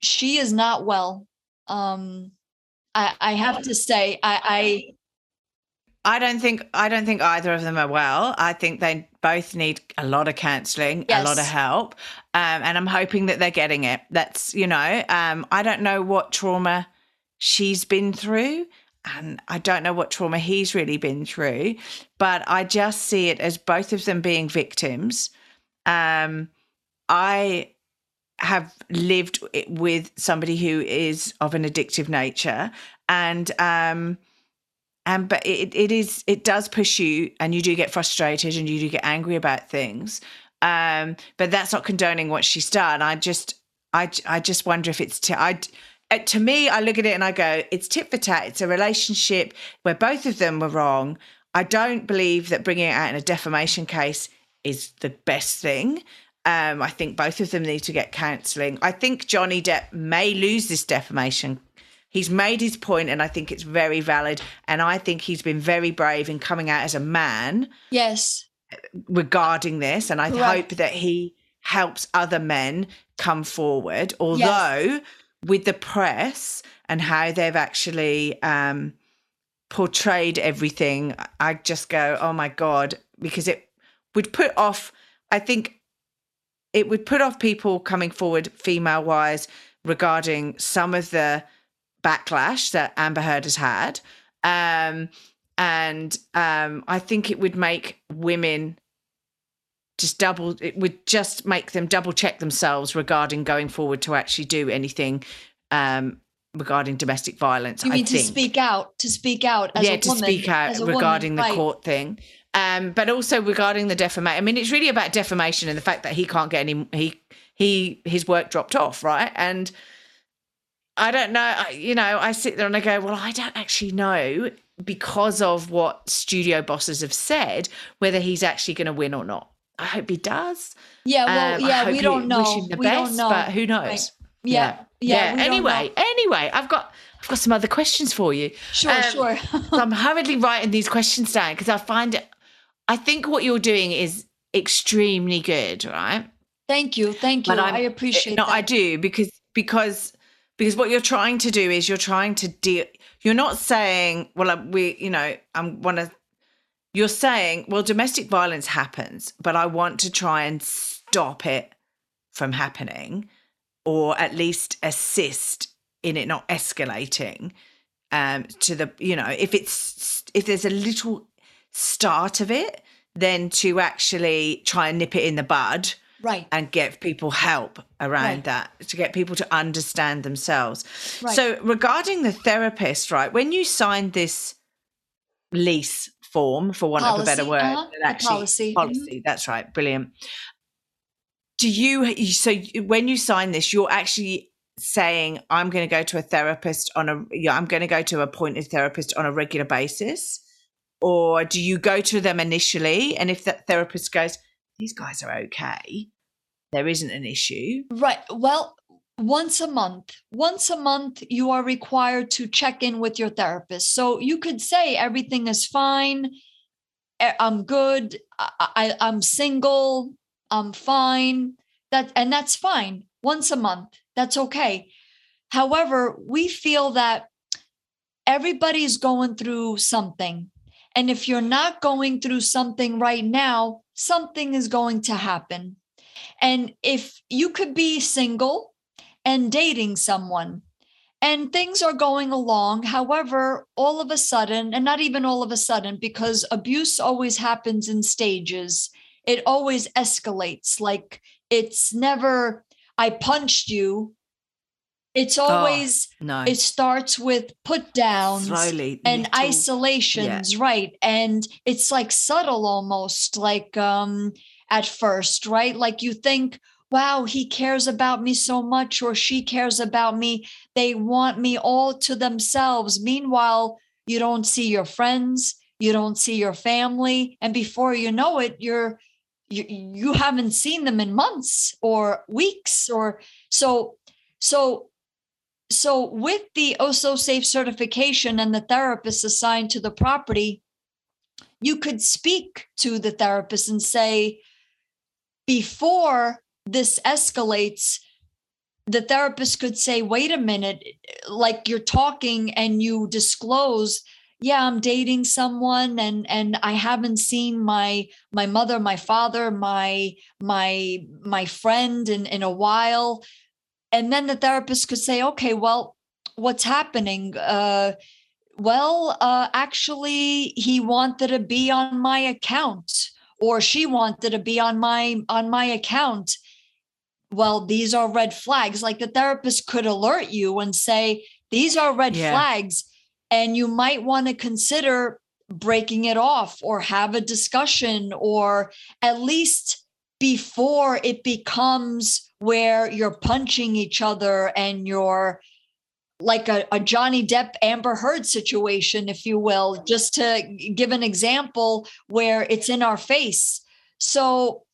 she is not well. I have to say, I don't think either of them are well. I think they both need a lot of counselling, yes, a lot of help, and I'm hoping that they're getting it. That's, you know, I don't know what trauma she's been through, and I don't know what trauma he's really been through, but I just see it as both of them being victims. I have lived with somebody who is of an addictive nature, and but it does push you, and you do get frustrated and you do get angry about things. But that's not condoning what she's done. I just wonder if it's to me, I look at it and I go, it's tit for tat. It's a relationship where both of them were wrong. I don't believe that bringing it out in a defamation case is the best thing. I think both of them need to get counselling. I think Johnny Depp may lose this defamation. He's made his point, and I think it's very valid. And I think he's been very brave in coming out as a man. Yes. Regarding this. And I hope that he helps other men come forward. Although with the press and how they've actually portrayed everything, I just go, oh my God, because it would put off, I think it would put off people coming forward female-wise regarding some of the backlash that Amber Heard has had. I think it would make women double check themselves regarding going forward to actually do anything regarding domestic violence. You mean to speak out as a woman? Yeah, to speak out regarding the court thing. But also regarding the defamation, I mean, it's really about defamation and the fact that he can't get any, his work dropped off, right? And I don't know, I sit there and I go, well, I don't actually know, because of what studio bosses have said, whether he's actually going to win or not. I hope he does. Yeah, well, we don't know. Wish him the best, but who knows? Right. Yeah. Anyway, I've got some other questions for you. Sure. I'm hurriedly writing these questions down because I find it. I think what you're doing is extremely good, right? Thank you. I appreciate it. No, that. I do, because what you're trying to do is you're trying to deal. You're not saying, well, you're saying, well, domestic violence happens, but I want to try and stop it from happening, or at least assist in it not escalating to the, if there's a little start of it, then to actually try and nip it in the bud, right, and get people help around that, to get people to understand themselves. Right. So regarding the therapist, right, when you signed this lease form, for want of a better word, policy. Mm-hmm. That's right, brilliant. So when you sign this, you're actually saying, I'm going to go to a therapist I'm going to go to an appointed therapist on a regular basis? Or do you go to them initially? And if that therapist goes, these guys are okay, there isn't an issue. Right. Well, once a month, you are required to check in with your therapist. So you could say everything is fine. I'm good. I'm single. I'm fine. And that's fine. Once a month, that's okay. However, we feel that everybody's going through something. And if you're not going through something right now, something is going to happen. And if you could be single and dating someone. And things are going along. However, all of a sudden, and not even all of a sudden, because abuse always happens in stages, it always escalates. Like it's never, I punched you. It's always, it starts with put downs and little isolations. Yeah. Right. And it's like subtle almost, like at first, right? Like you think, wow, he cares about me so much, or she cares about me. They want me all to themselves. Meanwhile, you don't see your friends, you don't see your family. And before you know it, you haven't seen them in months or weeks or so. So with the Oso Safe certification and the therapist assigned to the property, you could speak to the therapist and say, before this escalates, the therapist could say, wait a minute, like you're talking and you disclose, yeah, I'm dating someone and I haven't seen my mother, my father, my friend in a while. And then the therapist could say, okay, well, what's happening? Actually, he wanted to be on my account, or she wanted to be on my account. Well, these are red flags. Like the therapist could alert you and say, these are red flags, and you might want to consider breaking it off or have a discussion, or at least before it becomes where you're punching each other and you're like a Johnny Depp, Amber Heard situation, if you will, just to give an example where it's in our face. So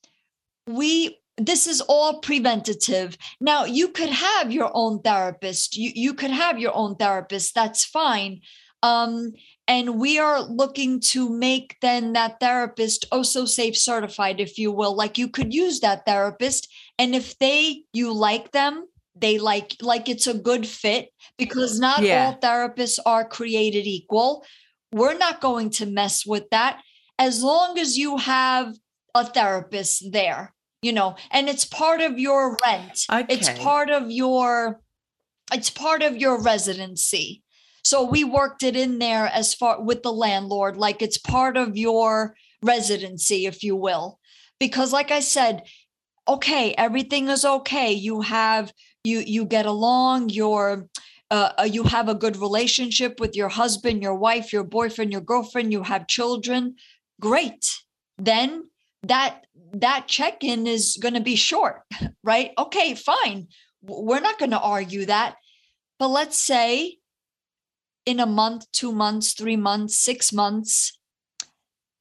this is all preventative. Now, you could have your own therapist. You could have your own therapist. That's fine. And we are looking to make then that therapist Oso Safe certified, if you will. Like you could use that therapist. And if you like them, they like it's a good fit, because not all therapists are created equal. We're not going to mess with that as long as you have a therapist there, and it's part of your rent. Okay. It's part of your residency. So we worked it in there as far with the landlord, like it's part of your residency, if you will, because like I said, okay, everything is okay. You get along, you have a good relationship with your husband, your wife, your boyfriend, your girlfriend, you have children. Great. Then that check-in is going to be short, right? Okay, fine. We're not going to argue that. But let's say in a month, 2 months, 3 months, 6 months,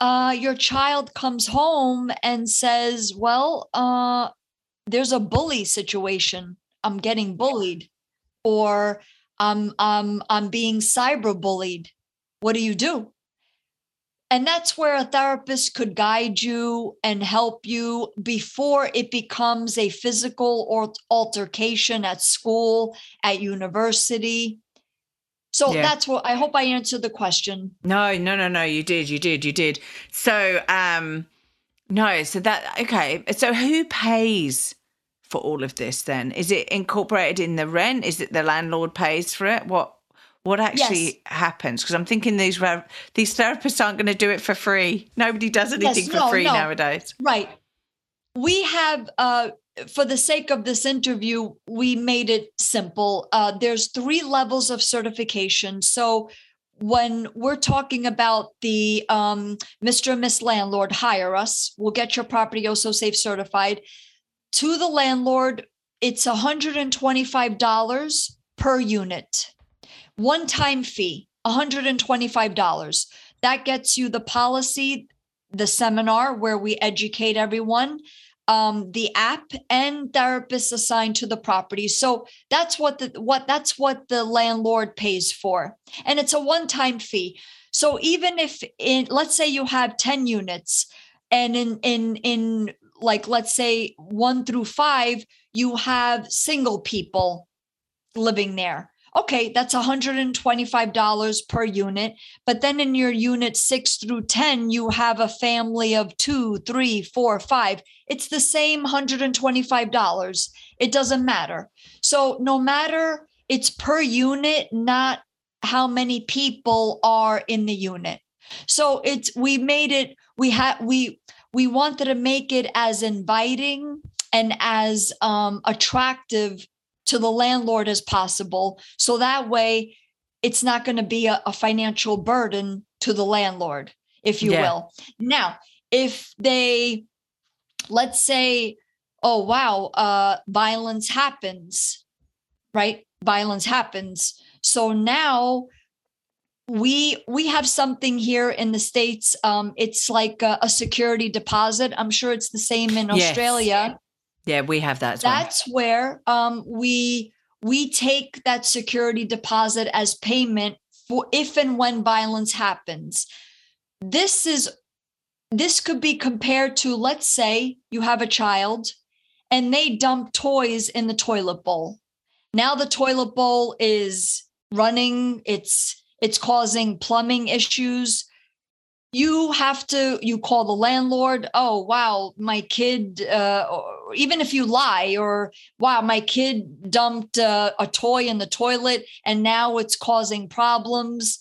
your child comes home and says, well, there's a bully situation. I'm getting bullied, or I'm being cyberbullied. What do you do? And that's where a therapist could guide you and help you before it becomes a physical or altercation at school, at university. So that's what I hope I answered the question. No, you did. So, okay. So who pays for all of this then? Is it incorporated in the rent? Is it the landlord pays for it? What actually happens? Because I'm thinking these therapists aren't going to do it for free. Nobody does anything for free nowadays. Right. We have, for the sake of this interview, we made it simple. There's 3 levels of certification. So when we're talking about the Mr. and Miss Landlord, hire us, we'll get your property Oso Safe certified. To the landlord, it's $125 per unit. One-time fee, $125. That gets you the policy, the seminar where we educate everyone, the app, and therapists assigned to the property. So that's what the landlord pays for. And it's a one-time fee. So even if let's say you have 10 units, and in like, let's say 1 through 5, you have single people living there. Okay, that's $125 per unit. But then in your unit 6 through 10, you have a family of 2, 3, 4, 5. It's the same $125. It doesn't matter. So no matter, it's per unit, not how many people are in the unit. So it's, we made it, we wanted to make it as inviting and as attractive to the landlord as possible. So that way it's not going to be a financial burden to the landlord, if you will. Now, if they, let's say, oh, wow, violence happens, right? Violence happens. So now we have something here in the States. It's like a security deposit. I'm sure it's the same in Australia. Yeah, we have that as well. That's where we take that security deposit as payment for if and when violence happens. This could be compared to, let's say you have a child and they dump toys in the toilet bowl. Now the toilet bowl is running, it's causing plumbing issues. You call the landlord, oh, wow, my kid, even if you lie, or wow, my kid dumped a toy in the toilet and now it's causing problems.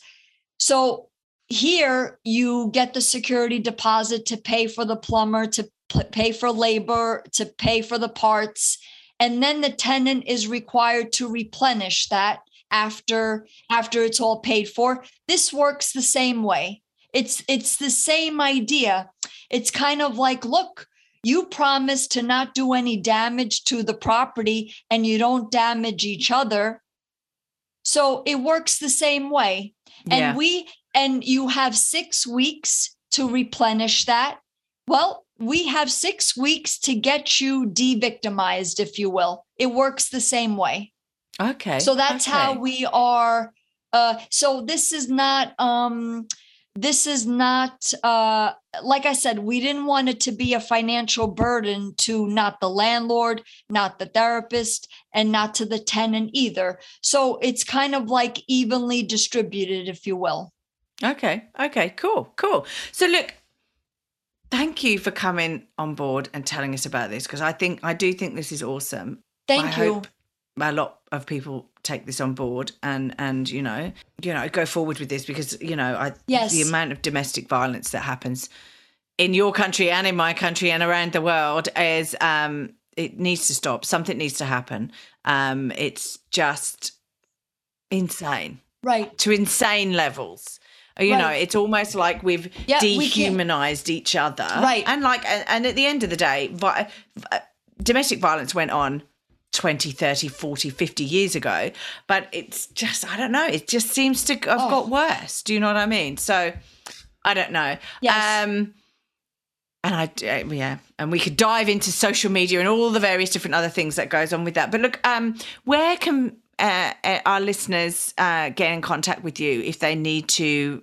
So here you get the security deposit to pay for the plumber, to pay for labor, to pay for the parts. And then the tenant is required to replenish that after it's all paid for. This works the same way. It's the same idea. It's kind of like, look, you promised to not do any damage to the property and you don't damage each other. So it works the same way. Yeah. And you have 6 weeks to replenish that. Well, we have 6 weeks to get you de-victimized, if you will. It works the same way. Okay. So that's how we are. So this is not... This is not, like I said, we didn't want it to be a financial burden to not the landlord, not the therapist, and not to the tenant either. So it's kind of like evenly distributed, if you will. Okay, cool. So look, thank you for coming on board and telling us about this, because I do think this is awesome. Thank you. Hope a lot of people take this on board and you know go forward with this, because the amount of domestic violence that happens in your country and in my country and around the world is it needs to stop. Something needs to happen. It's just insane, right? To insane levels. You know, it's almost like we've dehumanized each other, right? And at the end of the day, domestic violence went on 20, 30, 40, 50 years ago, but it's just, I don't know, it just seems to have got worse. Do you know what I mean? So I don't know. Yes. And we could dive into social media and all the various different other things that goes on with that. But look, where can our listeners get in contact with you if they need to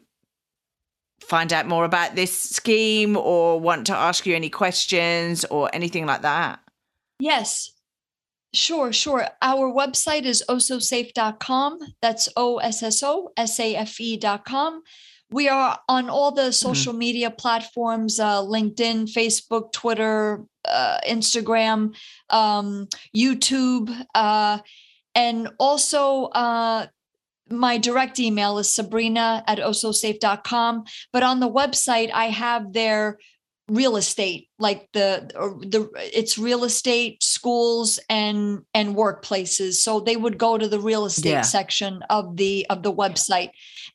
find out more about this scheme or want to ask you any questions or anything like that? Yes. Sure. Our website is ososafe.com. That's OSSOSAFE.com. We are on all the social media platforms, LinkedIn, Facebook, Twitter, Instagram, YouTube. And also my direct email is sabrina@ososafe.com. But on the website, I have their real estate, like it's real estate, schools, and workplaces. So they would go to the real estate section of the website.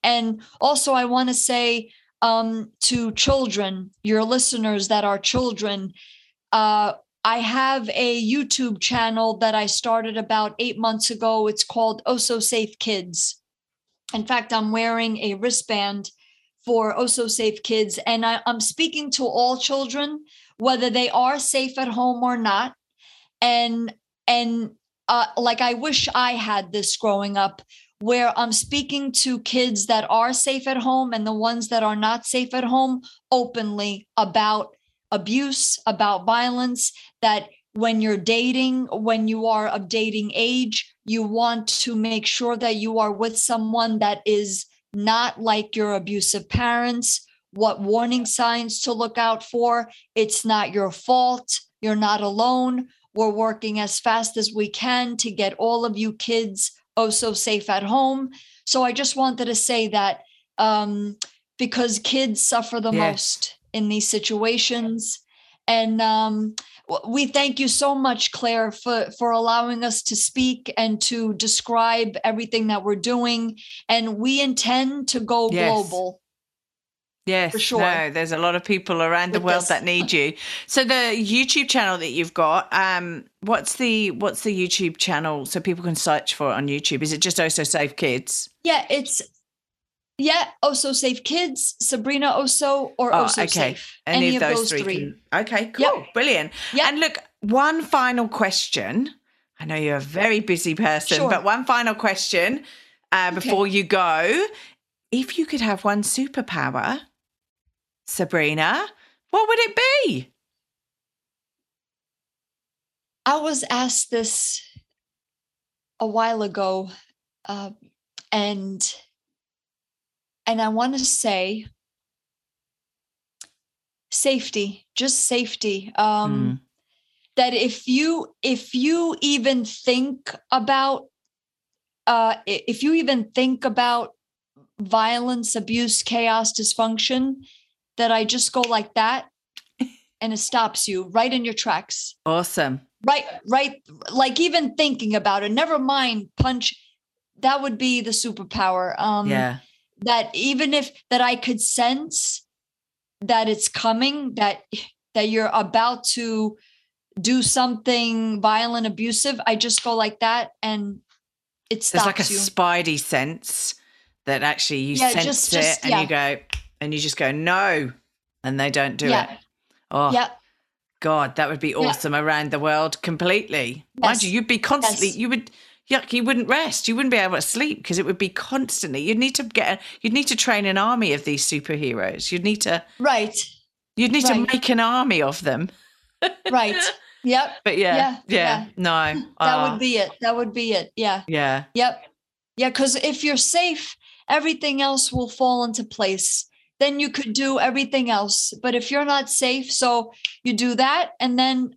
And also, I want to say to children, your listeners that are children, I have a YouTube channel that I started about 8 months ago. It's called Oso Safe Kids. In fact, I'm wearing a wristband for Oso Safe Kids. And I'm speaking to all children, whether they are safe at home or not. And like, I wish I had this growing up, where I'm speaking to kids that are safe at home and the ones that are not safe at home openly about abuse, about violence, that when you're dating, when you are of dating age, you want to make sure that you are with someone that is not like your abusive parents, what warning signs to look out for. It's not your fault. You're not alone. We're working as fast as we can to get all of you kids Oso safe at home. So I just wanted to say that because kids suffer the most in these situations. And we thank you so much, Claire, for allowing us to speak and to describe everything that we're doing. And we intend to go global. Yes, for sure. No, there's a lot of people around the world that need you. So the YouTube channel that you've got, what's the YouTube channel so people can search for it on YouTube? Is it just Oso Safe Kids? Yeah, it's Oso Safe Kids, Sabrina Osso, or Oso Safe. Any of those three. Okay, cool, brilliant. Yep. And look, one final question. I know you're a very busy person, but one final question before you go. If you could have one superpower, Sabrina, what would it be? I was asked this a while ago, and I want to say safety, just safety. That if you even think about violence, abuse, chaos, dysfunction, that I just go like that and it stops you right in your tracks. Awesome. Right. Like even thinking about it, never mind punch. That would be the superpower. That even if that I could sense that it's coming, that you're about to do something violent, abusive, I just go like that and it stops you. It's like a spidey sense. That actually you sense it and you just go, no, and they don't do it. Oh, God, that would be awesome around the world completely. Yes. Mind you, you'd be constantly, you wouldn't rest. You wouldn't be able to sleep because it would be constantly. You'd need to train an army of these superheroes. You'd need to make an army of them. Right. Yep. But no. That would be it. Yeah. Yeah. Yep. Yeah. Because if you're safe, everything else will fall into place. Then you could do everything else. But if you're not safe, so you do that and then,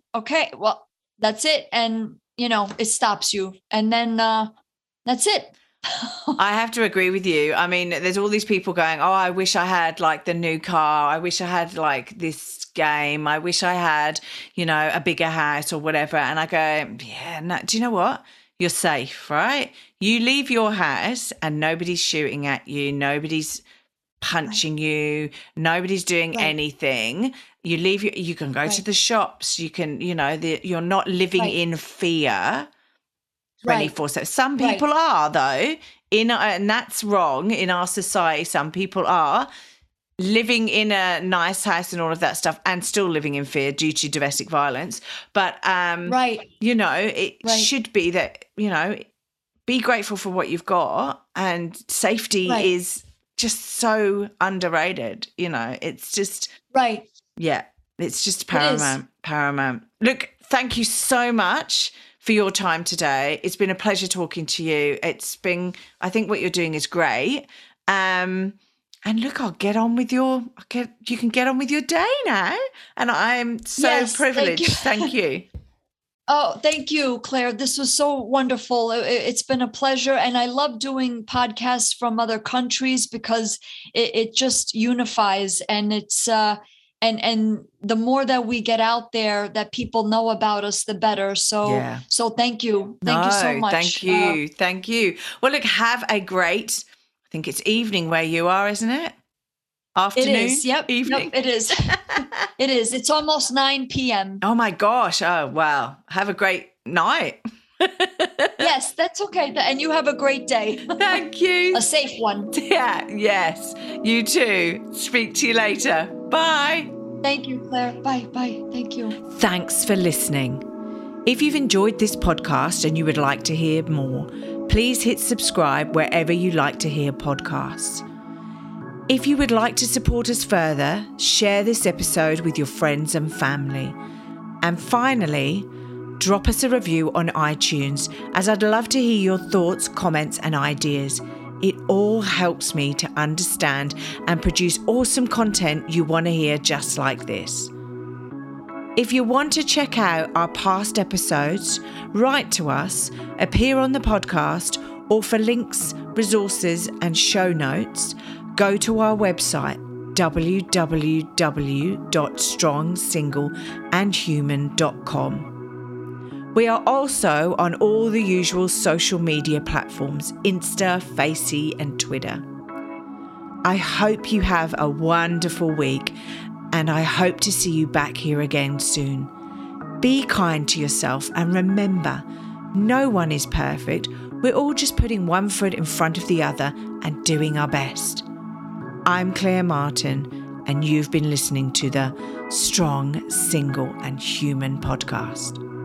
that's it. And, it stops you. And then that's it. I have to agree with you. I mean, there's all these people going, oh, I wish I had like the new car. I wish I had like this game. I wish I had, a bigger house or whatever. And I go, yeah, no, do you know what? You're safe, right? You leave your house and nobody's shooting at you. Nobody's punching you. Nobody's doing anything. You leave. You can go to the shops. You can, you're not living in fear 24/7. Some people are, though, and that's wrong in our society. Some people are living in a nice house and all of that stuff and still living in fear due to domestic violence. But, it should be that, be grateful for what you've got, and safety is just so underrated. It's just it's just paramount. Look, thank you so much for your time today. It's been a pleasure talking to you. I think what you're doing is great. And look, you can get on with your day now. And I'm so privileged. Thank you. Oh, thank you, Claire. This was so wonderful. It's been a pleasure. And I love doing podcasts from other countries because it just unifies. And it's, and the more that we get out there that people know about us, the better. So, so thank you. Thank you so much. Thank you. Thank you. Well, look, have a great I think it's evening where you are, isn't it? Afternoon? It is, yep. Evening? Yep, it is. It is. It's almost 9 p.m. Oh, my gosh. Oh, wow. Have a great night. Yes, that's okay. And you have a great day. Thank you. A safe one. Yeah, yes. You too. Speak to you later. Bye. Thank you, Claire. Bye, bye. Thank you. Thanks for listening. If you've enjoyed this podcast and you would like to hear more, please hit subscribe wherever you like to hear podcasts. If you would like to support us further, share this episode with your friends and family. And finally, drop us a review on iTunes, as I'd love to hear your thoughts, comments, and ideas. It all helps me to understand and produce awesome content you want to hear just like this. If you want to check out our past episodes, write to us, appear on the podcast, or for links, resources, and show notes, go to our website, www.strongsingleandhuman.com. We are also on all the usual social media platforms, Insta, Facey, and Twitter. I hope you have a wonderful week, and I hope to see you back here again soon. Be kind to yourself, and remember, no one is perfect. We're all just putting one foot in front of the other and doing our best. I'm Claire Martin, and you've been listening to the Strong, Single and Human podcast.